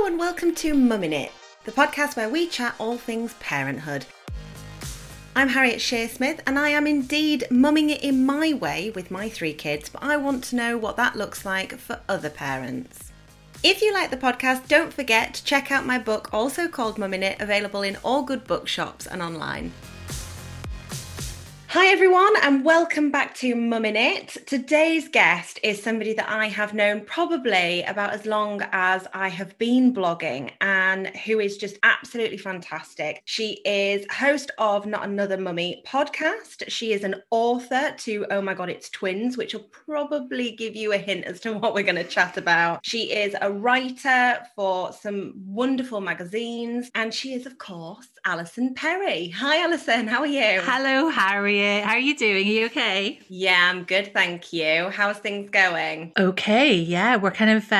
Hello and welcome to Mumming It, the podcast where we chat all things parenthood. I'm Harriet Shearsmith and I am indeed mumming it in my way with my three kids, but I want to know what that looks like for other parents. If you like the podcast, don't forget to check out my book, also called Mumming It, available in all good bookshops and online. Hi everyone and welcome back to Mumming It. Today's guest is somebody that I have known probably about as long as I have been blogging and who is just absolutely fantastic. She is host of Not Another Mummy podcast. She is an author to Oh My God It's Twins, which will probably give you a hint as to what we're going to chat about. She is a writer for some wonderful magazines and she is, of course, Alison Perry. Hi Alison, how are you? Hello Harriet. How are you doing? Are you okay? Yeah, I'm good, thank you. How's things going? Okay, yeah, we're kind of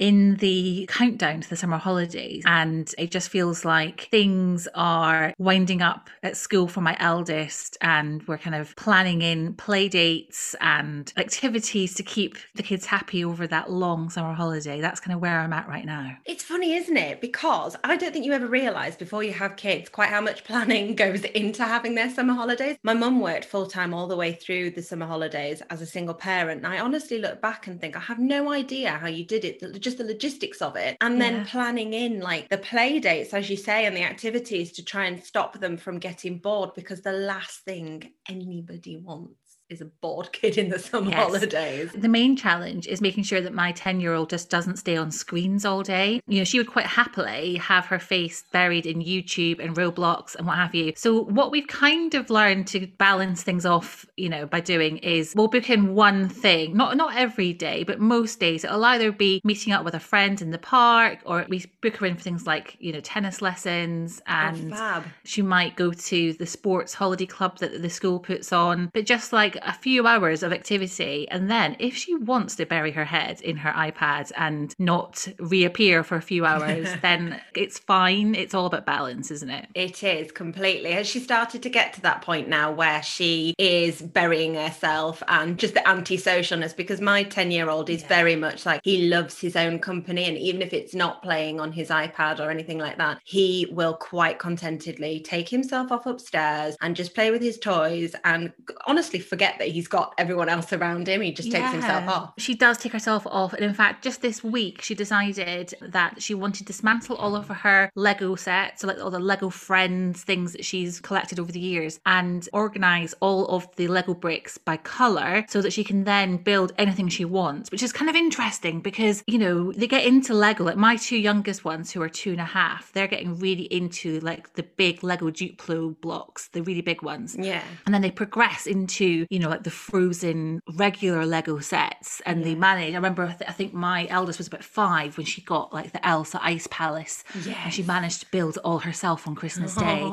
in the countdown to the summer holidays and it just feels like things are winding up at school for my eldest and we're kind of planning in play dates and activities to keep the kids happy over that long summer holiday. That's kind of where I'm at right now. It's funny, isn't it? Because I don't think you ever realise before you have kids quite how much planning goes into having their summer holidays. My mum worked full-time all the way through the summer holidays as a single parent, and I honestly look back and think I have no idea how you did it, just the logistics of it, and then planning in like the play dates, as you say, and the activities to try and stop them from getting bored, because the last thing anybody wants is a bored kid in the summer holidays. The main challenge is making sure that my 10-year-old just doesn't stay on screens all day. You know, she would quite happily have her face buried in YouTube and Roblox and what have you. So what we've kind of learned to balance things off, you know, by doing is we'll book in one thing, not every day, but most days. It'll either be meeting up with a friend in the park, or we book her in for things like, you know, tennis lessons, and she might go to the sports holiday club that the school puts on, but just like a few hours of activity. And then if she wants to bury her head in her iPad and not reappear for a few hours, then it's fine. It's all about balance, isn't it? It is, completely. Has she started to get to that point now where she is burying herself and just the anti-socialness? Because my 10-year-old is very much like, he loves his own company, and even if it's not playing on his iPad or anything like that, he will quite contentedly take himself off upstairs and just play with his toys and honestly forget that he's got everyone else around him. He just takes himself off. She does take herself off, and in fact just this week she decided that she wanted to dismantle all of her Lego sets, so like all the Lego Friends things that she's collected over the years, and organise all of the Lego bricks by colour so that she can then build anything she wants, which is kind of interesting because, you know, they get into Lego, like my two youngest ones who are 2 and a half, they're getting really into like the big Lego Duplo blocks, the really big ones, and then they progress into, you know, like the Frozen regular Lego sets, and they manage. I remember, I think my eldest was about 5 when she got like the Elsa Ice Palace, and she managed to build all herself on Christmas Day.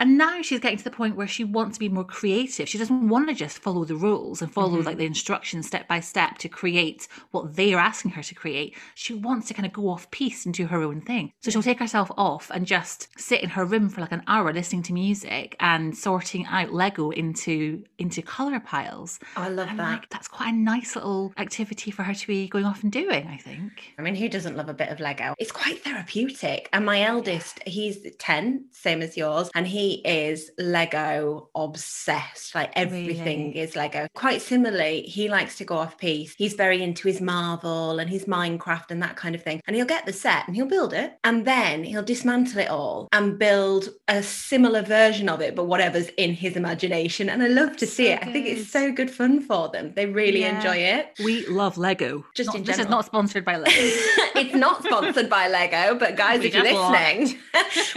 And now she's getting to the point where she wants to be more creative. She doesn't want to just follow the rules and follow like the instructions step by step to create what they are asking her to create. She wants to kind of go off piece and do her own thing. So she'll take herself off and just sit in her room for like an hour listening to music and sorting out Lego into colour piles. Oh, I love that. Like, that's quite a nice little activity for her to be going off and doing, I think. I mean, who doesn't love a bit of Lego? It's quite therapeutic. And my eldest, he's 10, same as yours, and he is Lego obsessed. Like everything is Lego. Quite similarly, he likes to go off piece. He's very into his Marvel and his Minecraft and that kind of thing. And he'll get the set and he'll build it, and then he'll dismantle it all and build a similar version of it, but whatever's in his imagination. And I love to see it. Good. I think it's so good fun for them. They really enjoy it. We love Lego. Just in general. This is not sponsored by Lego. It's not sponsored by Lego, but guys, if you're listening,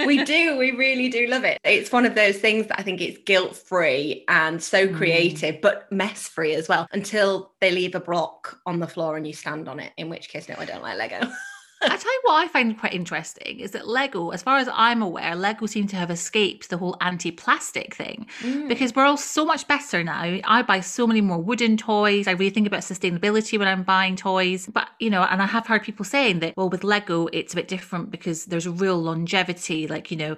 we really do love it. It's one of those things that I think it's guilt-free and so creative, but mess-free as well, until they leave a block on the floor and you stand on it, in which case, no, I don't like Lego. I tell you what I find quite interesting is that Lego, as far as I'm aware, Lego seem to have escaped the whole anti-plastic thing because we're all so much better now. I buy so many more wooden toys. I really think about sustainability when I'm buying toys. But, you know, and I have heard people saying that, well, with Lego, it's a bit different because there's a real longevity. Like, you know,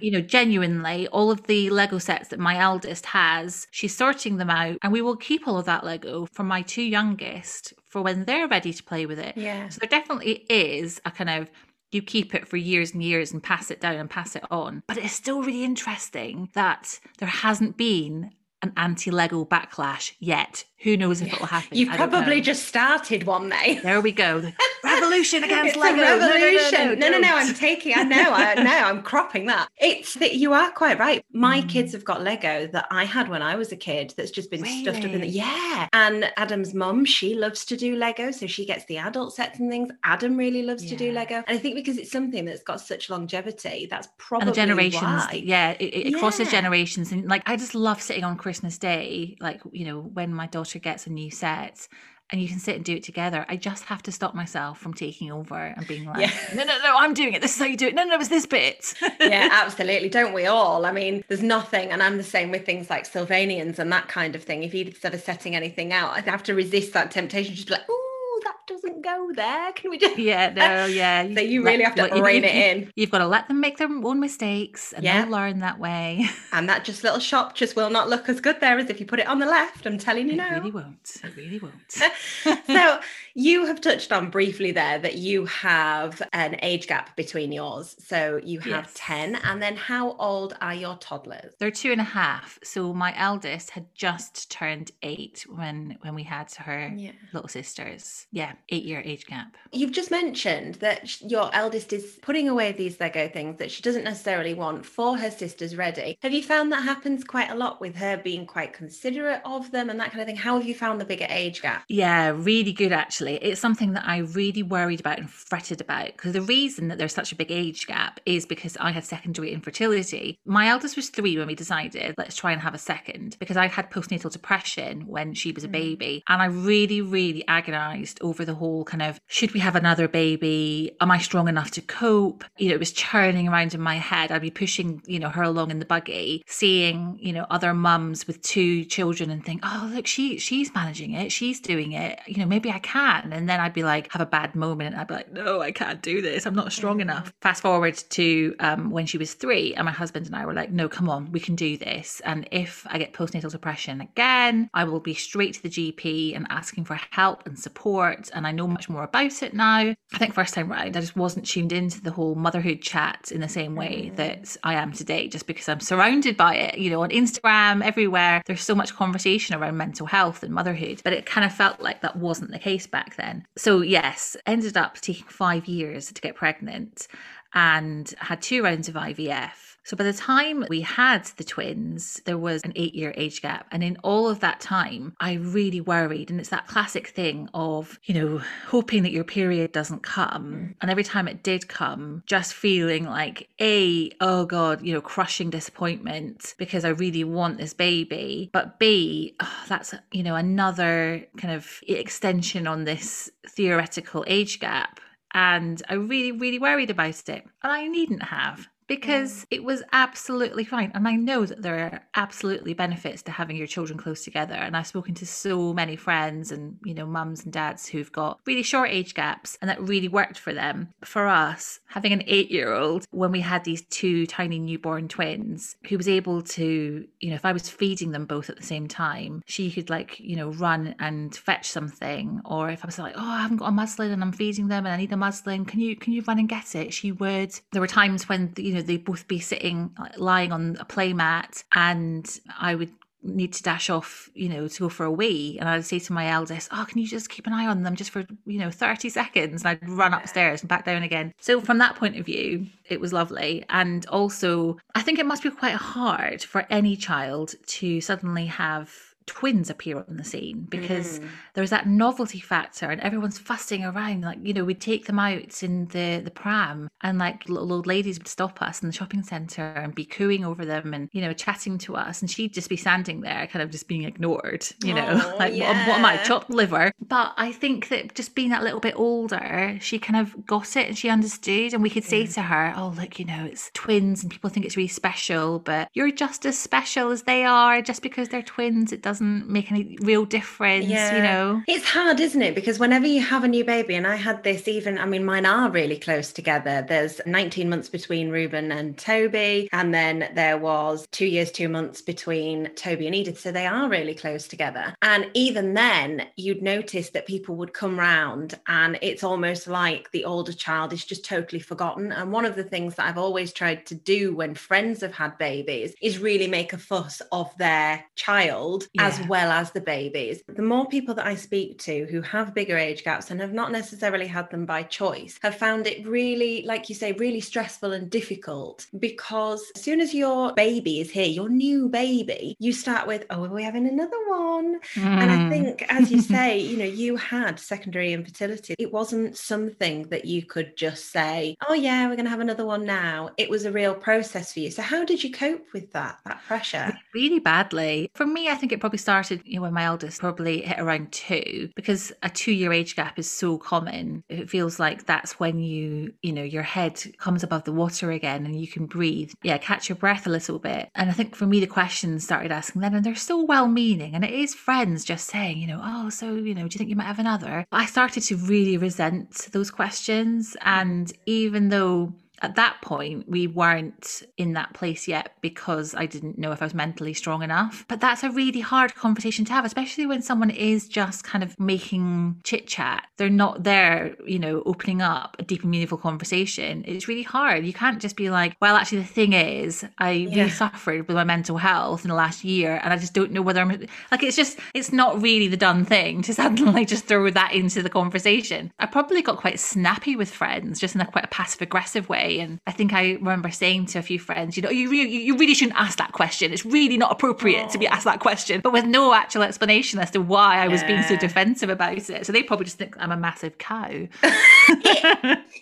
you know, genuinely, all of the Lego sets that my eldest has, she's sorting them out, and we will keep all of that Lego from my two youngest for when they're ready to play with it. So there definitely is a kind of You keep it for years and years and pass it down and pass it on. But it's still really interesting that there hasn't been an anti-Lego backlash yet. Who knows if it will happen? You've probably just started one, mate. There we go. Revolution against Lego. Revolution. No, I'm cropping that. It's that you are quite right. My kids have got Lego that I had when I was a kid that's just been stuffed up in the... Yeah. And Adam's mum, she loves to do Lego. So she gets the adult sets and things. Adam really loves to do Lego. And I think because it's something that's got such longevity, that's probably why. Yeah, it crosses generations. And like, I just love sitting on Christmas Day, like, you know, when my daughter gets a new set and you can sit and do it together. I just have to stop myself from taking over and being like, no, I'm doing it. This is how you do it. No, it's this bit. Yeah, absolutely. Don't we all? I mean, there's nothing, and I'm the same with things like Sylvanians and that kind of thing. If Edith's ever setting anything out, I'd have to resist that temptation. Just be like, ooh, that doesn't go there. Can we just... So you really have to rein it in. You've got to let them make their own mistakes and they'll learn that way. And that just little shop just will not look as good there as if you put it on the left. I'm telling you now. It really won't. So you have touched on briefly there that you have an age gap between yours. So you have 10. And then how old are your toddlers? They're 2.5. So my eldest had just turned 8 when we had her little sisters. Yeah, 8-year age gap. You've just mentioned that your eldest is putting away these Lego things that she doesn't necessarily want for her sisters ready. Have you found that happens quite a lot with her being quite considerate of them and that kind of thing? How have you found the bigger age gap? Yeah, really good actually. It's something that I really worried about and fretted about, because the reason that there's such a big age gap is because I had secondary infertility. My eldest was 3 when we decided, let's try and have a second, because I had postnatal depression when she was a baby. And I really, really agonized over the whole kind of, should we have another baby? Am I strong enough to cope? You know, it was churning around in my head. I'd be pushing, you know, her along in the buggy, seeing, you know, other mums with 2 children and think, oh, look, she's managing it. She's doing it. You know, maybe I can. And then I'd be like, have a bad moment. And I'd be like, no, I can't do this. I'm not strong enough. Fast forward to when she was 3, and my husband and I were like, no, come on, we can do this. And if I get postnatal depression again, I will be straight to the GP and asking for help and support. And I know much more about it now. I think first time round, I just wasn't tuned into the whole motherhood chat in the same way that I am today, just because I'm surrounded by it, you know, on Instagram, everywhere. There's so much conversation around mental health and motherhood, but it kind of felt like that wasn't the case back then. So yes, ended up taking 5 years to get pregnant and had 2 rounds of IVF. So by the time we had the twins, there was an 8-year age gap. And in all of that time, I really worried. And it's that classic thing of, you know, hoping that your period doesn't come. And every time it did come, just feeling like, A, oh God, you know, crushing disappointment because I really want this baby. But B, oh, that's, you know, another kind of extension on this theoretical age gap. And I really, really worried about it. And I needn't have. Because it was absolutely fine. And I know that there are absolutely benefits to having your children close together. And I've spoken to so many friends and, you know, mums and dads who've got really short age gaps and that really worked for them. For us, having an 8-year-old, when we had these 2 tiny newborn twins, who was able to, you know, if I was feeding them both at the same time, she could like, you know, run and fetch something. Or if I was like, oh, I haven't got a muslin and I'm feeding them and I need a muslin, can you run and get it? She would. There were times when, you know, they'd both be sitting, lying on a play mat, and I would need to dash off, you know, to go for a wee. And I'd say to my eldest, oh, can you just keep an eye on them just for, you know, 30 seconds? And I'd run upstairs and back down again. So from that point of view, it was lovely. And also, I think it must be quite hard for any child to suddenly have twins appear on the scene, because there's that novelty factor and everyone's fussing around. Like, you know, we'd take them out in the pram and like little old ladies would stop us in the shopping centre and be cooing over them and, you know, chatting to us, and she'd just be standing there kind of just being ignored, you know, like what am I, chopped liver? But I think that just being that little bit older, she kind of got it and she understood, and we could say to her, oh look, you know, it's twins and people think it's really special, but you're just as special as they are. Just because they're twins, it doesn't doesn't make any real difference, you know. It's hard, isn't it? Because whenever you have a new baby, and I had this even, I mean, mine are really close together. There's 19 months between Reuben and Toby. And then there was 2 years, 2 months between Toby and Edith. So they are really close together. And even then you'd notice that people would come round and it's almost like the older child is just totally forgotten. And one of the things that I've always tried to do when friends have had babies is really make a fuss of their child as well as the babies. The more people that I speak to who have bigger age gaps and have not necessarily had them by choice have found it really, like you say, really stressful and difficult, because as soon as your baby is here, your new baby, you start with, oh, are we having another one? And I think, as you say, you know, you had secondary infertility. It wasn't something that you could just say, oh yeah, we're going to have another one now. It was a real process for you. So how did you cope with that pressure? Really badly. For me, I think it probably started, you know, when my eldest probably hit around two, because a 2 year age gap is so common. It feels like that's when you know, your head comes above the water again and you can breathe. Yeah, catch your breath a little bit. And I think for me, the questions started asking then, and they're so well-meaning, and it is friends just saying, you know, oh, so, you know, do you think you might have another? But I started to really resent those questions. And even though at that point, we weren't in that place yet, because I didn't know if I was mentally strong enough. But that's a really hard conversation to have, especially when someone is just kind of making chit chat. They're not there, you know, opening up a deep and meaningful conversation. It's really hard. You can't just be like, well, actually, the thing is, I really suffered with my mental health in the last year, and I just don't know whether I'm like, it's just, it's not really the done thing to suddenly just throw that into the conversation. I probably got quite snappy with friends, just in a quite passive aggressive way. And I think I remember saying to a few friends, you know, you really shouldn't ask that question. It's really not appropriate to be asked that question, but with no actual explanation as to why I was being so defensive about it. So they probably just think I'm a massive cow.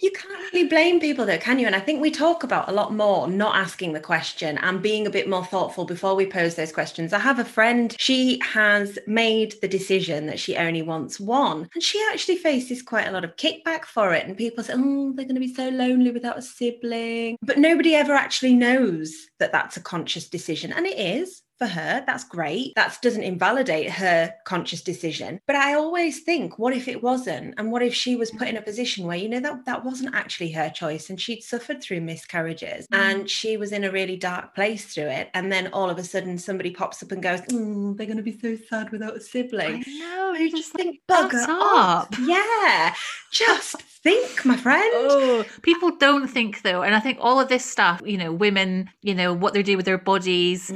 You can't really blame people though, can you? And I think we talk about a lot more not asking the question and being a bit more thoughtful before we pose those questions. I have a friend, she has made the decision that she only wants one, and she actually faces quite a lot of kickback for it. And people say, oh, they're going to be so lonely without a sibling, but nobody ever actually knows that that's a conscious decision. And it is for her. That's great. That doesn't invalidate her conscious decision. But I always think, what if it wasn't? And what if she was put in a position where, you know, that wasn't actually her choice, and she'd suffered through miscarriages and she was in a really dark place through it. And then all of a sudden somebody pops up and goes, they're going to be so sad without a sibling. I know. You just think, bugger up. Yeah. Just think, my friend. Oh, people don't think though. And I think all of this stuff, you know, women, you know, what they do with their bodies,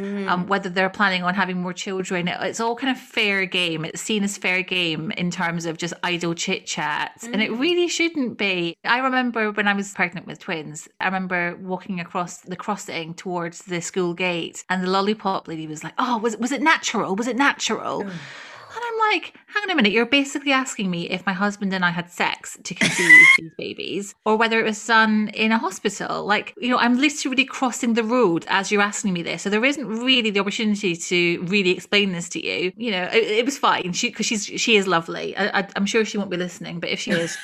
whether they're planning on having more children, it's all kind of fair game. It's seen as fair game in terms of just idle chit chat, and it really shouldn't be. I remember when I was pregnant with twins, I remember walking across the crossing towards the school gate, and the lollipop lady was like, oh, was it natural? And I'm like, hang on a minute, you're basically asking me if my husband and I had sex to conceive these babies, or whether it was done in a hospital. Like, you know, I'm literally crossing the road as you're asking me this. So there isn't really the opportunity to really explain this to you. You know, it was fine. She is lovely. I'm sure she won't be listening, but if she is,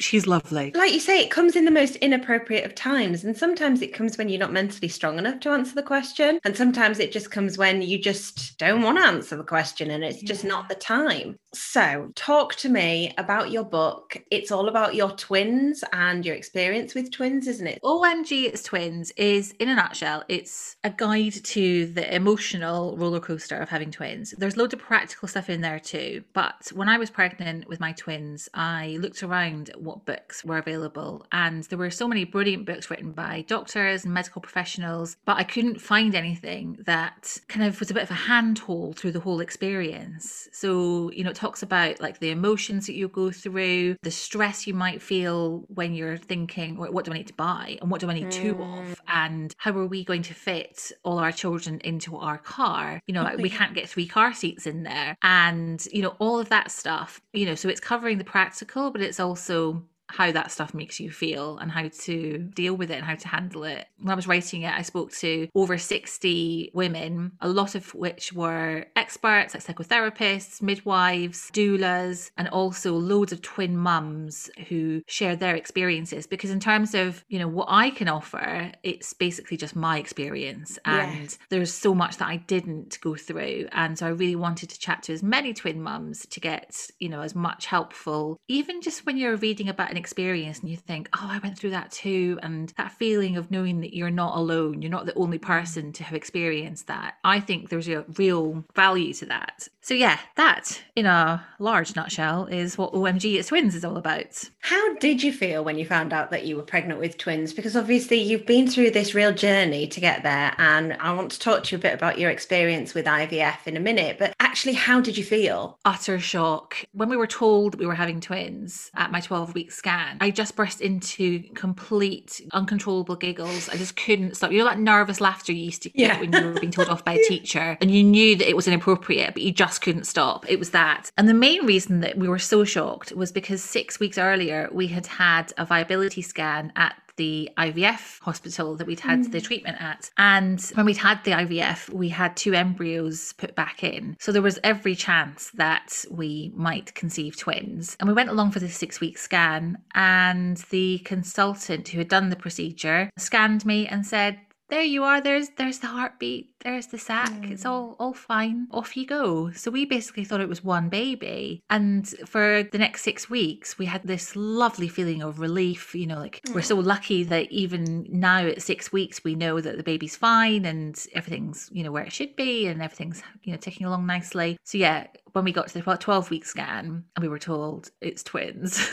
she's lovely. Like you say, it comes in the most inappropriate of times. And sometimes it comes when you're not mentally strong enough to answer the question. And sometimes it just comes when you just don't want to answer the question, and it's just not the time. So talk to me about your book. It's all about your twins and your experience with twins, isn't it? OMG It's Twins is, in a nutshell, it's a guide to the emotional roller coaster of having twins. There's loads of practical stuff in there too. But when I was pregnant with my twins, I looked around at what books were available, and there were so many brilliant books written by doctors and medical professionals, but I couldn't find anything that kind of was a bit of a handhold through the whole experience. So, you know, it talks about like the emotions that you go through, the stress you might feel when you're thinking, what do I need to buy and what do I need two of, and how are we going to fit all our children into our car? You know, like, we can't get 3 car seats in there, and, you know, all of that stuff, you know. So it's covering the practical, but it's also how that stuff makes you feel and how to deal with it and how to handle it. When I was writing it, I spoke to over 60 women, a lot of which were experts like psychotherapists, midwives, doulas, and also loads of twin mums who shared their experiences. Because in terms of, you know, what I can offer, it's basically just my experience. And there's so much that I didn't go through. And so I really wanted to chat to as many twin mums to get, you know, as much helpful, even just when you're reading about an experience and you think, oh, I went through that too. And that feeling of knowing that you're not alone, you're not the only person to have experienced that. I think there's a real value to that. So yeah, that in a large nutshell is what OMG It's Twins is all about. How did you feel when you found out that you were pregnant with twins? Because obviously you've been through this real journey to get there. And I want to talk to you a bit about your experience with IVF in a minute, but actually, how did you feel? Utter shock. When we were told we were having twins at my 12-week scan, I just burst into complete uncontrollable giggles. I just couldn't stop. You know that nervous laughter you used to get when you were being told off by a teacher and you knew that it was inappropriate, but you just couldn't stop. It was that. And the main reason that we were so shocked was because 6 weeks earlier, we had had a viability scan at the IVF hospital that we'd had the treatment at. And when we'd had the IVF, we had 2 embryos put back in. So there was every chance that we might conceive twins. And we went along for this 6-week scan, and the consultant who had done the procedure scanned me and said, there you are, there's the heartbeat, there's the sac, it's all fine, off you go. So we basically thought it was one baby. And for the next 6 weeks, we had this lovely feeling of relief, you know, like we're so lucky that even now at 6 weeks, we know that the baby's fine and everything's, you know, where it should be and everything's, you know, ticking along nicely. So yeah, when we got to the 12-week scan and we were told it's twins,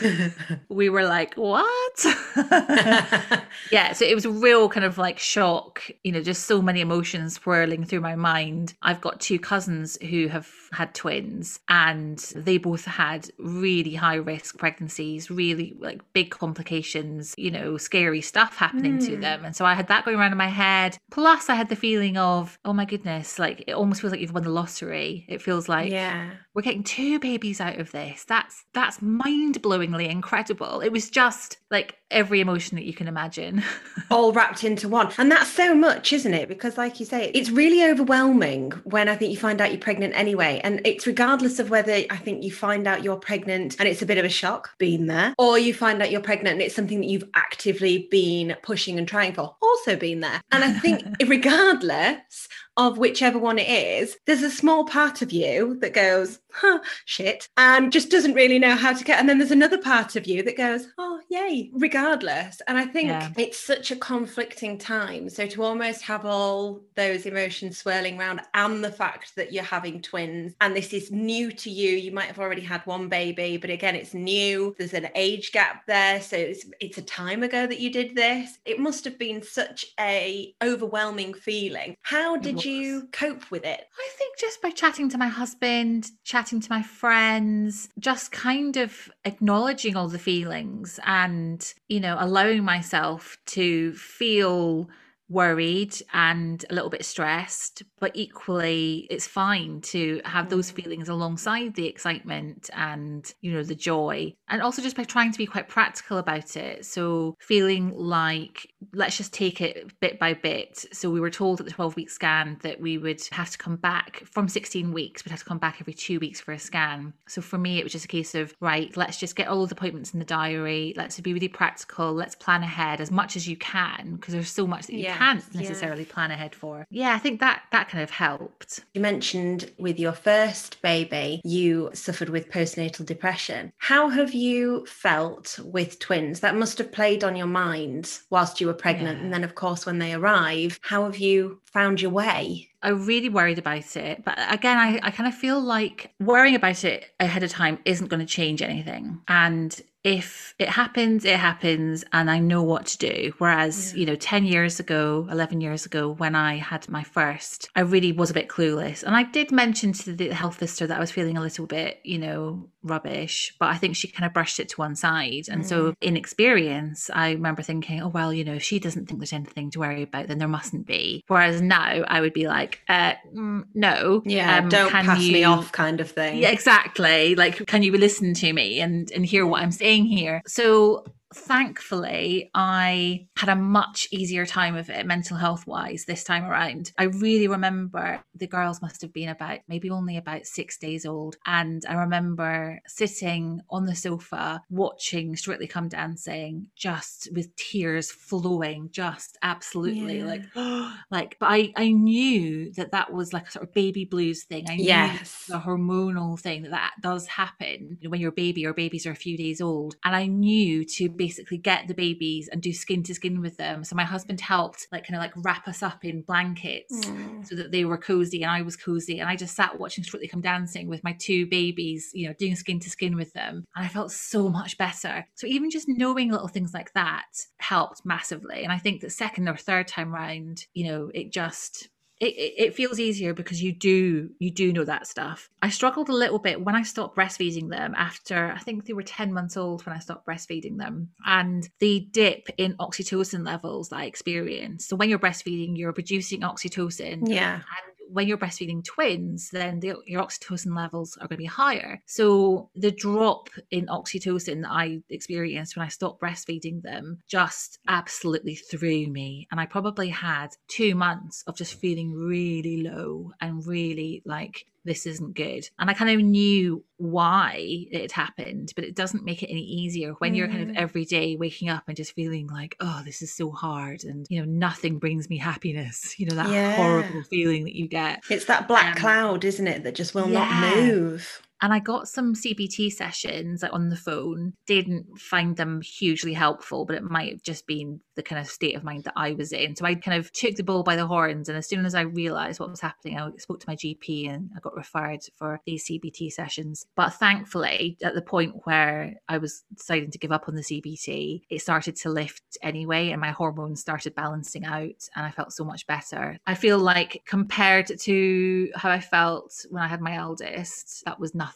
we were like, what? Yeah, so it was a real kind of like shock, you know, just so many emotions swirling through my mind. I've got 2 cousins who have had twins and they both had really high risk pregnancies, really like big complications, you know, scary stuff happening to them. And so I had that going around in my head. Plus I had the feeling of, oh my goodness, like it almost feels like you've won the lottery. It feels like we're getting 2 babies out of this. That's mind-blowingly incredible. It was just like every emotion that you can imagine. All wrapped into one. And that's so much, isn't it? Because like you say, it's really overwhelming when I think you find out you're pregnant anyway. And it's regardless of whether I think you find out you're pregnant and it's a bit of a shock, been there, or you find out you're pregnant and it's something that you've actively been pushing and trying for, also been there. And I think regardless of whichever one it is, there's a small part of you that goes, huh, shit, and just doesn't really know how to get. And then there's another part of you that goes, oh, yay, regardless. And I think it's such a conflicting time. So to almost have all those emotions swirling around and the fact that you're having twins and this is new to you, you might have already had one baby, but again, it's new. There's an age gap there. So it's a time ago that you did this. It must have been such a overwhelming feeling. How did you cope with it? I think just by chatting to my husband, chatting to my friends, just kind of acknowledging all the feelings and, you know, allowing myself to feel worried and a little bit stressed, but equally it's fine to have those feelings alongside the excitement and, you know, the joy. And also just by trying to be quite practical about it. So feeling like, let's just take it bit by bit. So we were told at the 12-week scan that we would have to come back from 16 weeks, we'd have to come back every 2 weeks for a scan. So for me, it was just a case of, right, let's just get all of the appointments in the diary. Let's be really practical. Let's plan ahead as much as you can, because there's so much that you can't necessarily plan ahead for. Yeah, I think that kind of helped. You mentioned with your first baby, you suffered with postnatal depression. How have you felt with twins? That must have played on your mind whilst you were pregnant. Yeah. And then, of course, when they arrive, how have you found your way? I really worried about it. But again, I kind of feel like worrying about it ahead of time isn't going to change anything. And if it happens, it happens, and I know what to do. Whereas, you know, 10 years ago, 11 years ago, when I had my first, I really was a bit clueless. And I did mention to the health visitor that I was feeling a little bit, you know, rubbish, but I think she kind of brushed it to one side. And so in experience, I remember thinking, oh, well, you know, if she doesn't think there's anything to worry about, then there mustn't be. Whereas now I would be like, no. Yeah, don't pass me off kind of thing. Yeah, exactly. Like, can you listen to me and hear what I'm saying here? So thankfully, I had a much easier time of it mental health wise this time around. I really remember the girls must have been about maybe only about 6 days old. And I remember sitting on the sofa watching Strictly Come Dancing, just with tears flowing, just absolutely like, but I knew that was like a sort of baby blues thing. I knew the hormonal thing that does happen when you're a baby or babies are a few days old. And I knew to basically get the babies and do skin to skin with them. So my husband helped kind of wrap us up in blankets so that they were cozy and I was cozy, and I just sat watching Strictly Come Dancing with my two babies, you know, doing skin to skin with them, and I felt so much better. So even just knowing little things like that helped massively. And I think that second or third time round, you know, it feels easier because you do know that stuff. I struggled a little bit when I stopped breastfeeding them after, I think they were 10 months old when I stopped breastfeeding them, and the dip in oxytocin levels that I experienced. So when you're breastfeeding, you're producing oxytocin. Yeah. And when you're breastfeeding twins, then your oxytocin levels are going to be higher. So the drop in oxytocin that I experienced when I stopped breastfeeding them just absolutely threw me. And I probably had 2 months of just feeling really low and really like, this isn't good. And I kind of knew why it had happened, but it doesn't make it any easier when you're kind of every day waking up and just feeling like, oh, this is so hard. And, you know, nothing brings me happiness. You know, that horrible feeling that you get. It's that black cloud, isn't it, that just will not move. And I got some CBT sessions on the phone, didn't find them hugely helpful, but it might have just been the kind of state of mind that I was in. So I kind of took the bull by the horns. And as soon as I realised what was happening, I spoke to my GP and I got referred for these CBT sessions. But thankfully, at the point where I was deciding to give up on the CBT, it started to lift anyway. And my hormones started balancing out and I felt so much better. I feel like compared to how I felt when I had my eldest, that was nothing.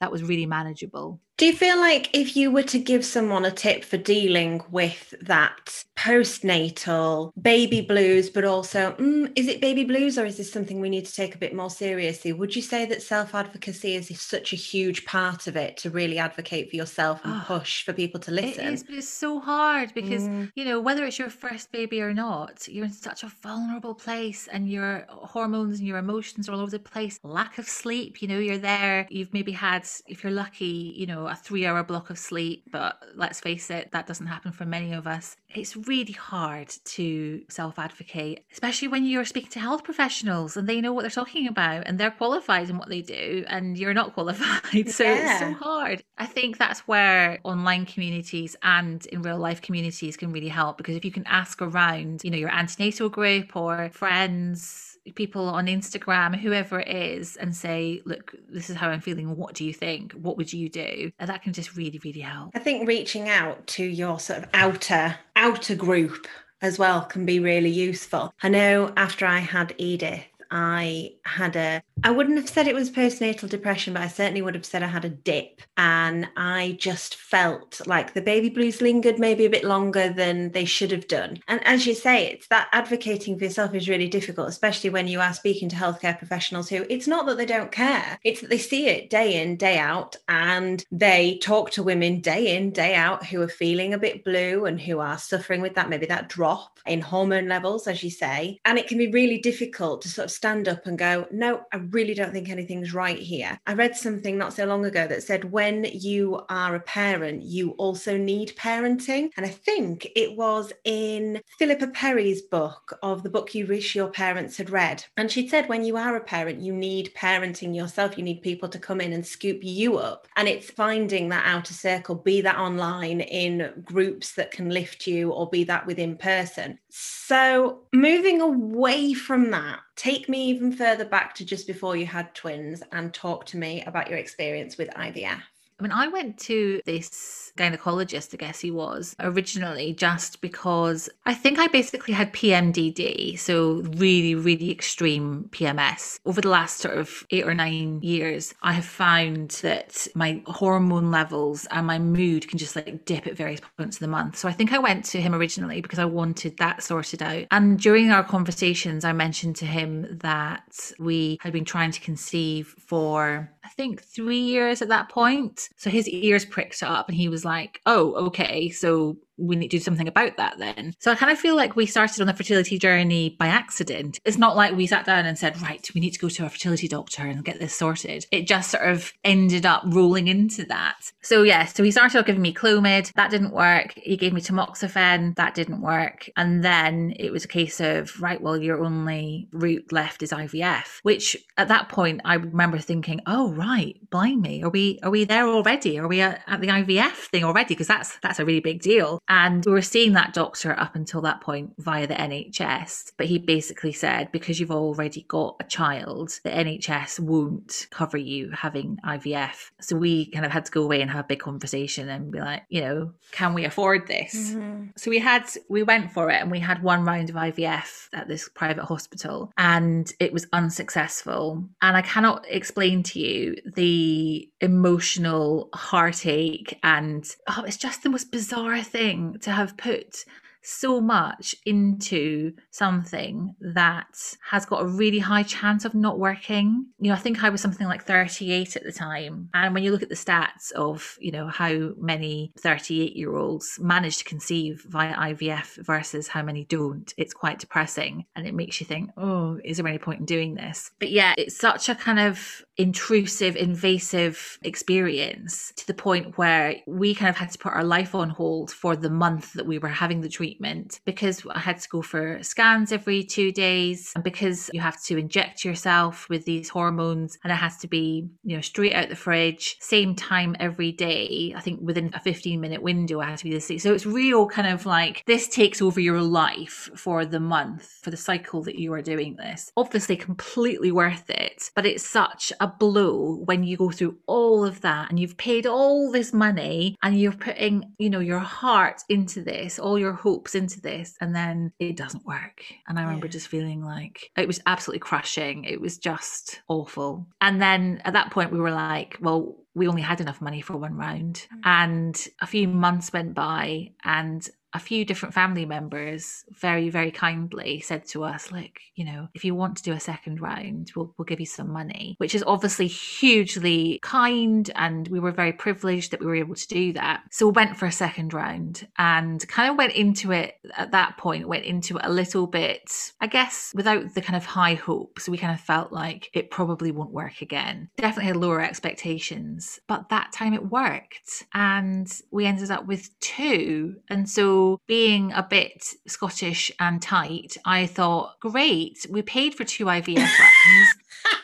That was really manageable. Do you feel like if you were to give someone a tip for dealing with that postnatal baby blues, but also, is it baby blues or is this something we need to take a bit more seriously? Would you say that self-advocacy is such a huge part of it, to really advocate for yourself and push for people to listen? It is, but it's so hard because, you know, whether it's your first baby or not, you're in such a vulnerable place and your hormones and your emotions are all over the place. Lack of sleep, you know, you're there. You've maybe had, if you're lucky, you know, a 3-hour block of sleep, but let's face it, that doesn't happen for many of us. It's really hard to self-advocate, especially when you're speaking to health professionals and they know what they're talking about and they're qualified in what they do and you're not qualified. So it's so hard. I think that's where online communities and in real life communities can really help, because if you can ask around, you know, your antenatal group or friends, people on Instagram, whoever it is, and say, look, this is how I'm feeling, what do you think, what would you do? And that can just really, really help. I think reaching out to your sort of outer group as well can be really useful. I know after I had Edith, I had I wouldn't have said it was postnatal depression, but I certainly would have said I had a dip, and I just felt like the baby blues lingered maybe a bit longer than they should have done. And as you say, it's that advocating for yourself is really difficult, especially when you are speaking to healthcare professionals who, it's not that they don't care, it's that they see it day in, day out, and they talk to women day in, day out who are feeling a bit blue and who are suffering with that, maybe that drop in hormone levels, as you say. And it can be really difficult to sort of stand up and go, no, I really don't think anything's right here. I read something not so long ago that said when you are a parent, you also need parenting. And I think it was in Philippa Perry's book of The Book You Wish Your Parents Had Read. And she said when you are a parent, you need parenting yourself. You need people to come in and scoop you up. And it's finding that outer circle, be that online in groups that can lift you, or be that within person. So moving away from that, take me even further back to just before you had twins and talk to me about your experience with IVF. I mean, I went to this gynecologist, I guess he was, originally just because I think I basically had PMDD, so really, really extreme PMS. Over the last sort of 8 or 9 years, I have found that my hormone levels and my mood can just like dip at various points of the month. So I think I went to him originally because I wanted that sorted out. And during our conversations, I mentioned to him that we had been trying to conceive for, I think, 3 years at that point. So his ears pricked up and he was like, oh, okay, so we need to do something about that then. So I kind of feel like we started on the fertility journey by accident. It's not like we sat down and said, right, we need to go to our fertility doctor and get this sorted. It just sort of ended up rolling into that. So yeah, so he started giving me Clomid. That didn't work. He gave me Tamoxifen. That didn't work. And then it was a case of, right, well, your only route left is IVF, which at that point I remember thinking, oh, right, blimey, are we there already? Are we at the IVF thing already? Because that's a really big deal. And we were seeing that doctor up until that point via the NHS. But he basically said, because you've already got a child, the NHS won't cover you having IVF. So we kind of had to go away and have a big conversation and be like, you know, can we afford this? Mm-hmm. So we went for it and we had one round of IVF at this private hospital and it was unsuccessful. And I cannot explain to you the emotional heartache and, oh, it's just the most bizarre thing to have put so much into something that has got a really high chance of not working. You know, I think I was something like 38 at the time. And when you look at the stats of, you know, how many 38-year-olds manage to conceive via IVF versus how many don't, it's quite depressing. And it makes you think, oh, is there any point in doing this? But yeah, it's such a kind of intrusive, invasive experience to the point where we kind of had to put our life on hold for the month that we were having the treatment, because I had to go for scans every 2 days, and because you have to inject yourself with these hormones and it has to be, you know, straight out the fridge, same time every day. I think within a 15-minute window I had to be this. So it's real kind of like this takes over your life for the month, for the cycle that you are doing this. Obviously completely worth it, but it's such a blow when you go through all of that and you've paid all this money and you're putting, you know, your heart into this, all your hopes into this, and then it doesn't work. And I remember just feeling like it was absolutely crushing. It was just awful. And then at that point we were like, well, we only had enough money for one round. And a few months went by and a few different family members very, very kindly said to us, look, you know, if you want to do a second round, we'll give you some money, which is obviously hugely kind. And we were very privileged that we were able to do that. So we went for a second round and kind of went into it at that point, went into it a little bit, I guess, without the kind of high hopes. So we kind of felt like it probably won't work again. Definitely had lower expectations, but that time it worked. And we ended up with 2. And so being a bit Scottish and tight, I thought, great, we paid for 2 IVF rounds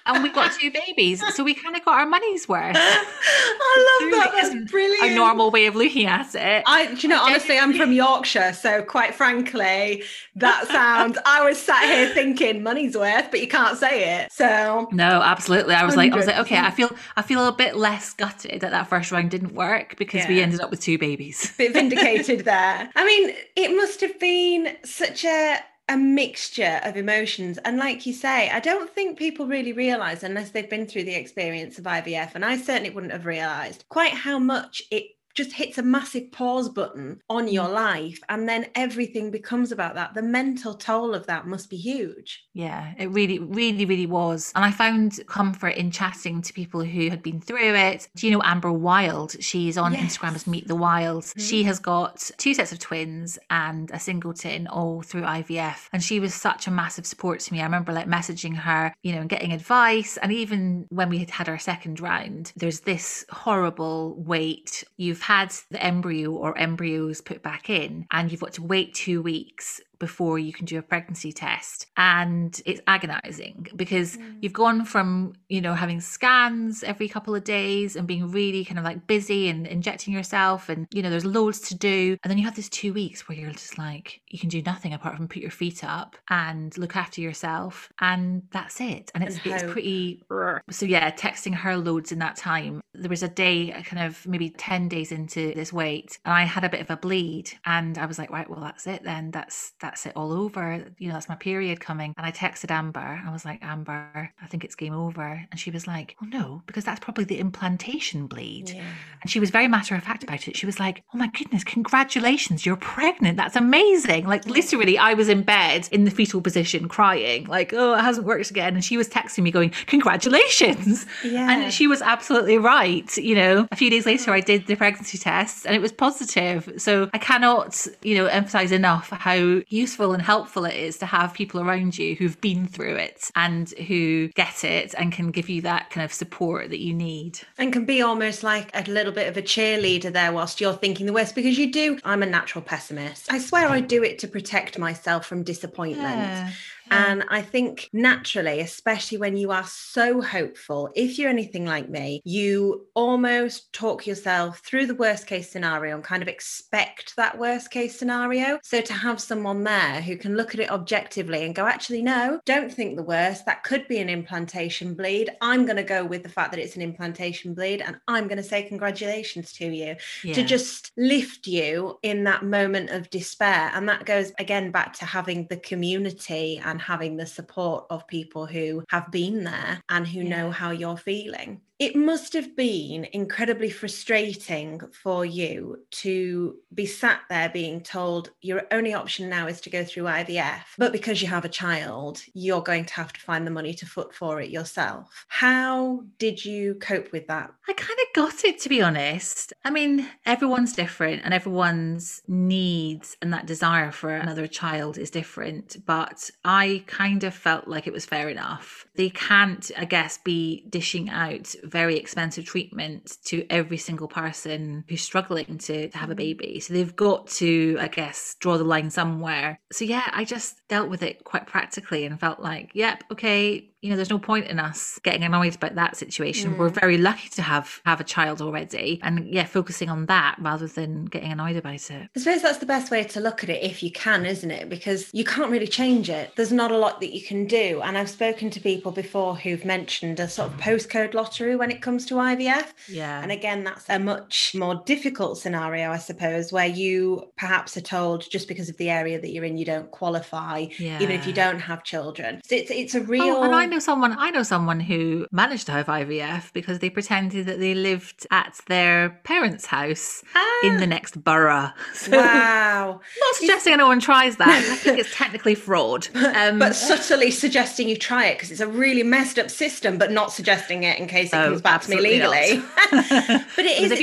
and we got 2 babies. So we kind of got our money's worth. I love that. That's brilliant. A normal way of looking at it. Do you know, honestly, I'm from Yorkshire. So quite frankly, that sounds, I was sat here thinking money's worth, but you can't say it. So no, absolutely. I was like, okay, I feel a bit less gutted that that first round didn't work because we ended up with 2 babies. A bit vindicated there. I mean, it must have been such a mixture of emotions. And like you say, I don't think people really realise unless they've been through the experience of IVF, and I certainly wouldn't have realised quite how much it just hits a massive pause button on your life, and then everything becomes about that. The mental toll of that must be huge. Yeah, it really, really, really was. And I found comfort in chatting to people who had been through it. Do you know Amber Wilde? She's on Instagram as Meet the Wilds. Mm-hmm. She has got 2 sets of twins and a singleton all through IVF. And she was such a massive support to me. I remember like messaging her, you know, and getting advice. And even when we had our second round, there's this horrible wait. You've had the embryo or embryos put back in and you've got to wait 2 weeks before you can do a pregnancy test. And it's agonizing because you've gone from, you know, having scans every couple of days and being really kind of like busy and injecting yourself and, you know, there's loads to do. And then you have this 2 weeks where you're just like, you can do nothing apart from put your feet up and look after yourself. And that's it. And it's pretty... So yeah, texting her loads in that time. There was a day, kind of maybe 10 days into this wait, and I had a bit of a bleed. And I was like, right, well, that's it then. That's it all over. You know, that's my period coming. And I texted Amber. I was like, Amber, I think it's game over. And she was like, oh no, because that's probably the implantation bleed. Yeah. And she was very matter of fact about it. She was like, oh my goodness, congratulations, you're pregnant. That's amazing. Like literally, I was in bed in the fetal position crying, like, oh, it hasn't worked again. And she was texting me going, congratulations. Yeah. And she was absolutely right. You know, a few days later, I did the pregnancy tests and it was positive. So I cannot, you know, emphasize enough how useful and helpful it is to have people around you who've been through it and who get it and can give you that kind of support that you need. And can be almost like a little bit of a cheerleader there whilst you're thinking the worst, because you do. I'm a natural pessimist. I swear I do it to protect myself from disappointment. Yeah. And I think naturally, especially when you are so hopeful, if you're anything like me, you almost talk yourself through the worst case scenario and kind of expect that worst case scenario. So to have someone there who can look at it objectively and go, actually, no, don't think the worst. That could be an implantation bleed. I'm going to go with the fact that it's an implantation bleed and I'm going to say congratulations to you. Yeah. To just lift you in that moment of despair. And that goes again back to having the community and having the support of people who have been there and who know how you're feeling. It must have been incredibly frustrating for you to be sat there being told your only option now is to go through IVF, but because you have a child, you're going to have to find the money to foot for it yourself. How did you cope with that? I kind of got it, to be honest. I mean, everyone's different and everyone's needs and that desire for another child is different, but I kind of felt like it was fair enough. They can't, I guess, be dishing out very expensive treatment to every single person who's struggling to have a baby. So they've got to, I guess, draw the line somewhere. So yeah, I just dealt with it quite practically and felt like, yep, okay, you know, there's no point in us getting annoyed about that situation. Mm. We're very lucky to have a child already. And yeah, focusing on that rather than getting annoyed about it. I suppose that's the best way to look at it if you can, isn't it? Because you can't really change it. There's not a lot that you can do. And I've spoken to people before who've mentioned a sort of postcode lottery when it comes to IVF. Yeah. And again, that's a much more difficult scenario, I suppose, where you perhaps are told just because of the area that you're in, you don't qualify, even if you don't have children. So it's a real... I know someone who managed to have IVF because they pretended that they lived at their parents' house in the next borough. So, wow. Not suggesting anyone tries that. I think it's technically fraud. But subtly suggesting you try it because it's a really messed up system, but not suggesting it in case it comes back to me legally. But it is, if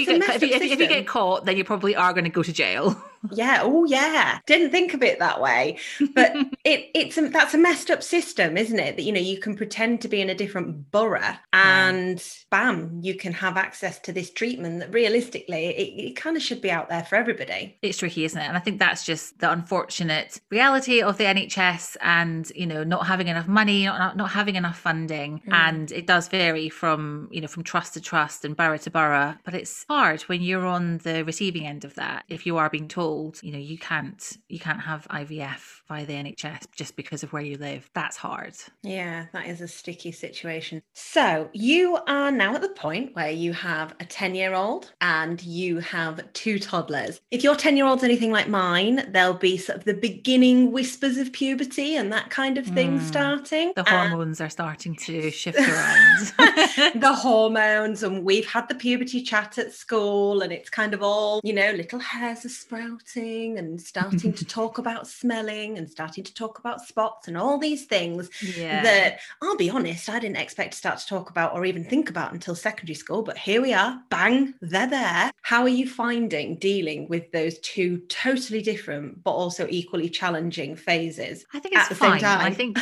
you get caught, then you probably are going to go to jail. Yeah. Oh, yeah. Didn't think of it that way. But that's a messed up system, isn't it? That, you know, you can pretend to be in a different borough and bam, you can have access to this treatment that realistically, it kind of should be out there for everybody. It's tricky, isn't it? And I think that's just the unfortunate reality of the NHS and, you know, not having enough money, not having enough funding. Mm. And it does vary from, you know, from trust to trust and borough to borough. But it's hard when you're on the receiving end of that. If you are being told, you know, you can't have IVF by the NHS just because of where you live. That's hard. Yeah, that is a sticky situation. So you are now at the point where you have a 10-year-old and you have 2 toddlers. If your 10-year-old's anything like mine, there'll be sort of the beginning whispers of puberty and that kind of thing starting. The hormones are starting to shift around. The hormones, and we've had the puberty chat at school and it's kind of all, you know, little hairs are sprouting and starting to talk about smelling and starting to talk about spots and all these things that, I'll be honest, I didn't expect to start to talk about or even think about until secondary school, but here we are, bang, they're there. How are you finding dealing with those 2 totally different but also equally challenging phases? I think it's fine. I think,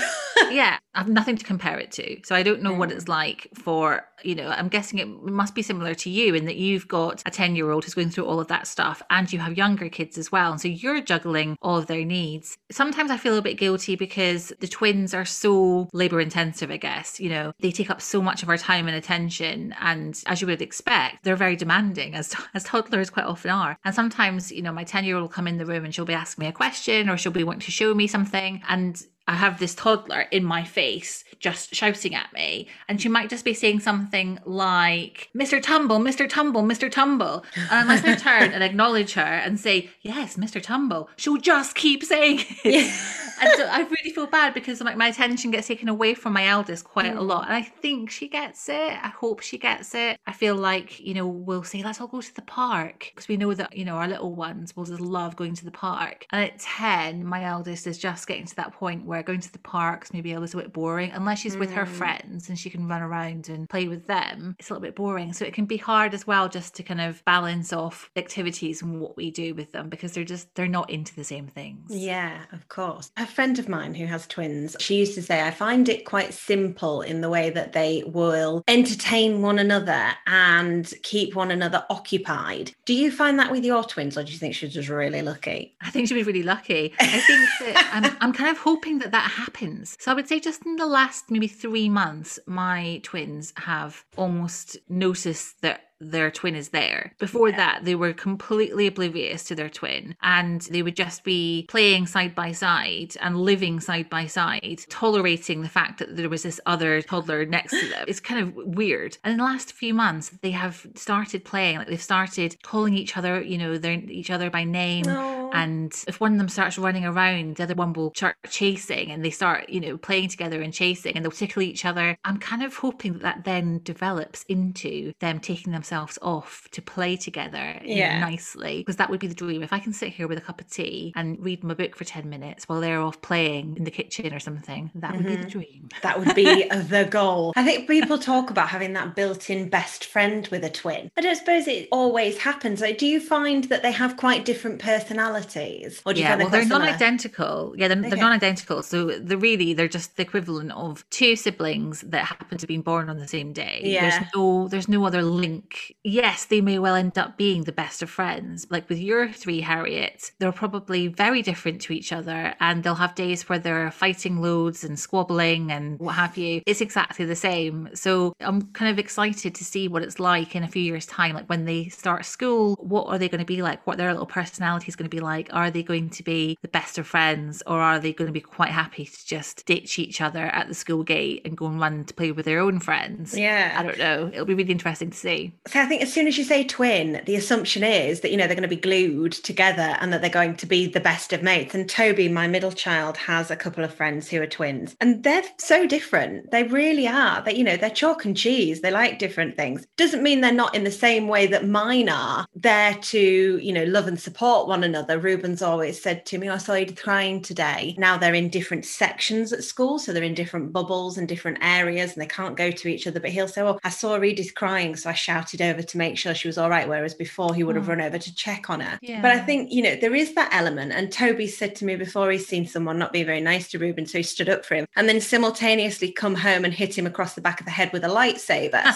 yeah, I have nothing to compare it to. So I don't know what it's like for, you know, I'm guessing it must be similar to you in that you've got a 10-year-old who's going through all of that stuff and you have younger kids kids as well. And so you're juggling all of their needs. Sometimes I feel a bit guilty because the twins are so labor intensive, I guess. You know, they take up so much of our time and attention. And as you would expect, they're very demanding, as toddlers quite often are. And sometimes, you know, my 10-year-old will come in the room and she'll be asking me a question, or she'll be wanting to show me something. And I have this toddler in my face just shouting at me. And she might just be saying something like, Mr. Tumble, Mr. Tumble, Mr. Tumble. And unless I turn and acknowledge her and say, yes, Mr. Tumble, she'll just keep saying it. Yeah. And so I really feel bad because my attention gets taken away from my eldest quite a lot. And I think she gets it. I hope she gets it. I feel like, you know, we'll say, let's all go to the park. Because we know that, you know, our little ones will just love going to the park. And at 10, my eldest is just getting to that point where going to the parks maybe a little bit boring, unless she's with her friends and she can run around and play with them. It's a little bit boring, so it can be hard as well just to kind of balance off activities and what we do with them, because they're not into the same things. Yeah, of course. A friend of mine who has twins, she used to say, I find it quite simple in the way that they will entertain one another and keep one another occupied. Do you find that with your twins, or do you think she's just really lucky? I think she'll be really lucky. I think that I'm kind of hoping that happens. So I would say just in the last maybe 3 months, my twins have almost noticed that their twin is there. Before that, they were completely oblivious to their twin, and they would just be playing side by side and living side by side, tolerating the fact that there was this other toddler next to them. It's kind of weird. And in the last few months, they have started playing, like they've started calling each other, you know, each other by name. Aww. And if one of them starts running around, the other one will start chasing, and they start, you know, playing together and chasing, and they'll tickle each other. I'm kind of hoping that then develops into them taking themselves off to play together nicely, because that would be the dream. If I can sit here with a cup of tea and read my book for 10 minutes while they're off playing in the kitchen or something, that would be the dream. That would be the goal. I think people talk about having that built-in best friend with a twin. I don't suppose it always happens. Like, do you find that they have quite different personalities? Or do you find they're non-identical. Yeah, they're non-identical. So they're just the equivalent of two siblings that happen to be born on the same day. Yeah. There's no other link. Yes, they may well end up being the best of friends. Like with your three, Harriet, they're probably very different to each other, and they'll have days where they're fighting loads and squabbling and what have you. It's exactly the same. So I'm kind of excited to see what it's like in a few years' time. Like when they start school, what are they going to be like? What their little personality is going to be like? Are they going to be the best of friends, or are they going to be quite happy to just ditch each other at the school gate and go and run to play with their own friends? Yeah. I don't know. It'll be really interesting to see. So I think as soon as you say twin, the assumption is that, you know, they're going to be glued together and that they're going to be the best of mates. And Toby, my middle child, has a couple of friends who are twins, and they're so different. They really are. They, you know, they're chalk and cheese. They like different things. Doesn't mean they're not in the same way that mine are. They're to, you know, love and support one another. Ruben's always said to me, I saw you crying today. Now they're in different sections at school. So they're in different bubbles and different areas, and they can't go to each other. But he'll say, oh, I saw Edith crying, so I shouted over to make sure she was all right, whereas before he would have run over to check on her. Yeah. But I think, you know, there is that element. And Toby said to me before, he's seen someone not be very nice to Ruben, so he stood up for him and then simultaneously come home and hit him across the back of the head with a lightsaber.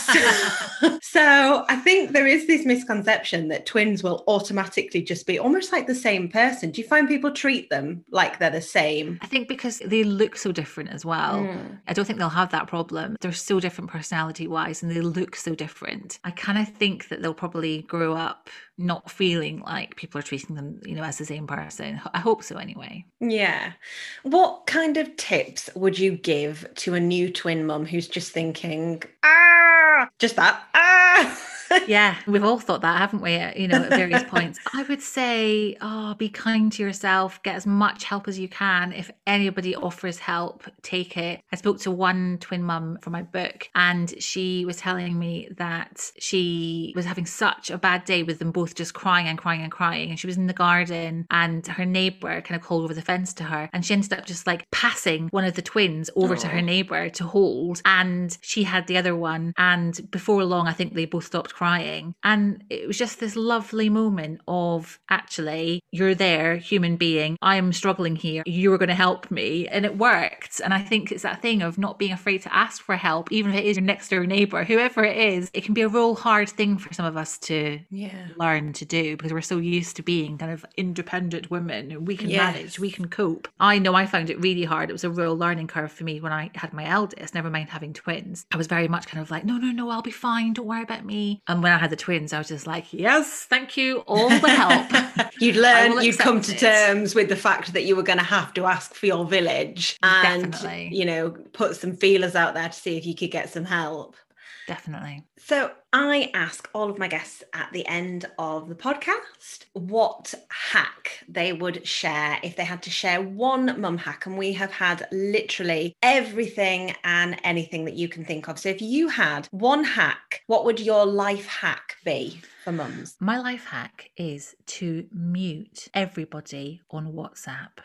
So I think there is this misconception that twins will automatically just be almost like the same person. Do you find people treat them like they're the same? I think because they look so different as well. I don't think they'll have that problem. They're so different personality wise and they look so different. I think that they'll probably grow up not feeling like people are treating them, you know, as the same person. I hope so anyway. Yeah. What kind of tips would you give to a new twin mum who's just thinking, Yeah, we've all thought that, haven't we? You know, at various points. I would say, be kind to yourself. Get as much help as you can. If anybody offers help, take it. I spoke to one twin mum for my book, and she was telling me that she was having such a bad day with them both just crying and crying and crying. And she was in the garden, and her neighbour kind of called over the fence to her, and she ended up just like passing one of the twins over to her neighbour to hold, and she had the other one. And before long, I think they both stopped crying crying. And it was just this lovely moment of, actually, you're there, human being, I am struggling here, you are going to help me. And it worked. And I think it's that thing of not being afraid to ask for help, even if it is your next door neighbor, whoever it is. It can be a real hard thing for some of us to learn to do, because we're so used to being kind of independent women. We can manage, we can cope. I know I found it really hard. It was a real learning curve for me when I had my eldest, never mind having twins. I was very much kind of like, no, I'll be fine, don't worry about me. And when I had the twins, I was just like, yes, thank you, all the help. You'd come to terms with the fact that you were going to have to ask for your village and, you know, put some feelers out there to see if you could get some help. Definitely. So I ask all of my guests at the end of the podcast what hack they would share if they had to share one mum hack. And we have had literally everything and anything that you can think of. So if you had one hack, what would your life hack be for mums? My life hack is to mute everybody on WhatsApp.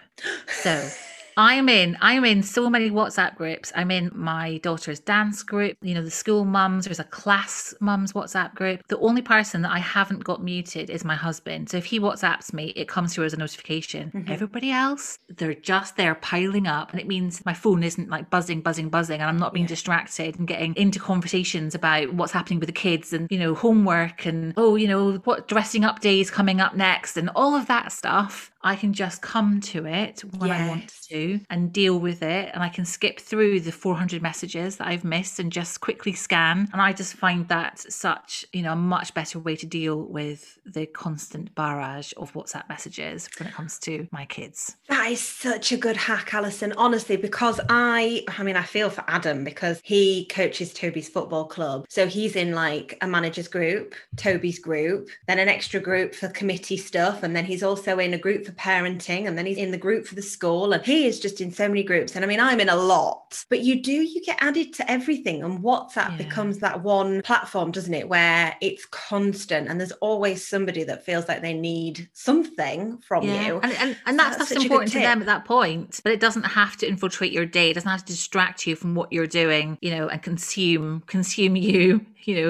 So I'm in so many WhatsApp groups. I'm in my daughter's dance group, you know, the school mums, there's a class mums WhatsApp group. The only person that I haven't got muted is my husband. So if he WhatsApps me, it comes through as a notification. Mm-hmm. Everybody else, they're just there piling up. And it means my phone isn't like buzzing. And I'm not being distracted and getting into conversations about what's happening with the kids and, you know, homework and, oh, you know, what dressing up day is coming up next and all of that stuff. I can just come to it when I want to and deal with it. And I can skip through the 400 messages that I've missed and just quickly scan. And I just find that such, you know, a much better way to deal with the constant barrage of WhatsApp messages when it comes to my kids. That is such a good hack, Alison, honestly, because I mean, I feel for Adam because he coaches Toby's football club. So he's in like a manager's group, Toby's group, then an extra group for committee stuff. And then he's also in a group for parenting, and then he's in the group for the school, and he is just in so many groups. And I mean, I'm in a lot, but you get added to everything, and WhatsApp becomes that one platform, doesn't it, where it's constant and there's always somebody that feels like they need something from you, and that's important to them at that point. But it doesn't have to infiltrate your day, it doesn't have to distract you from what you're doing, you know, and consume you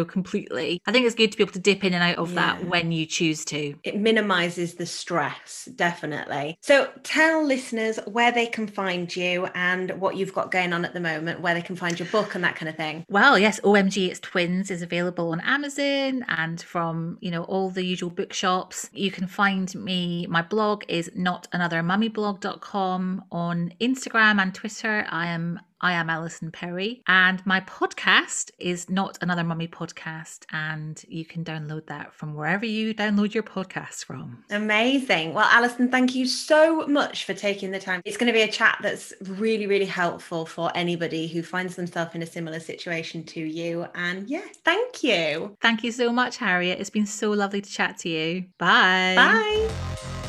completely. I think it's good to be able to dip in and out of that when you choose to. It minimises the stress, definitely. So tell listeners where they can find you and what you've got going on at the moment, where they can find your book and that kind of thing. Well, yes, OMG It's Twins is available on Amazon and from, you know, all the usual bookshops. You can find me, my blog is notanothermummyblog.com. On Instagram and Twitter, I am Alison Perry, and my podcast is Not Another Mummy Podcast, and you can download that from wherever you download your podcasts from. Amazing. Well, Alison, thank you so much for taking the time. It's going to be a chat that's really, really helpful for anybody who finds themselves in a similar situation to you. And thank you. Thank you so much, Harriet. It's been so lovely to chat to you. Bye. Bye.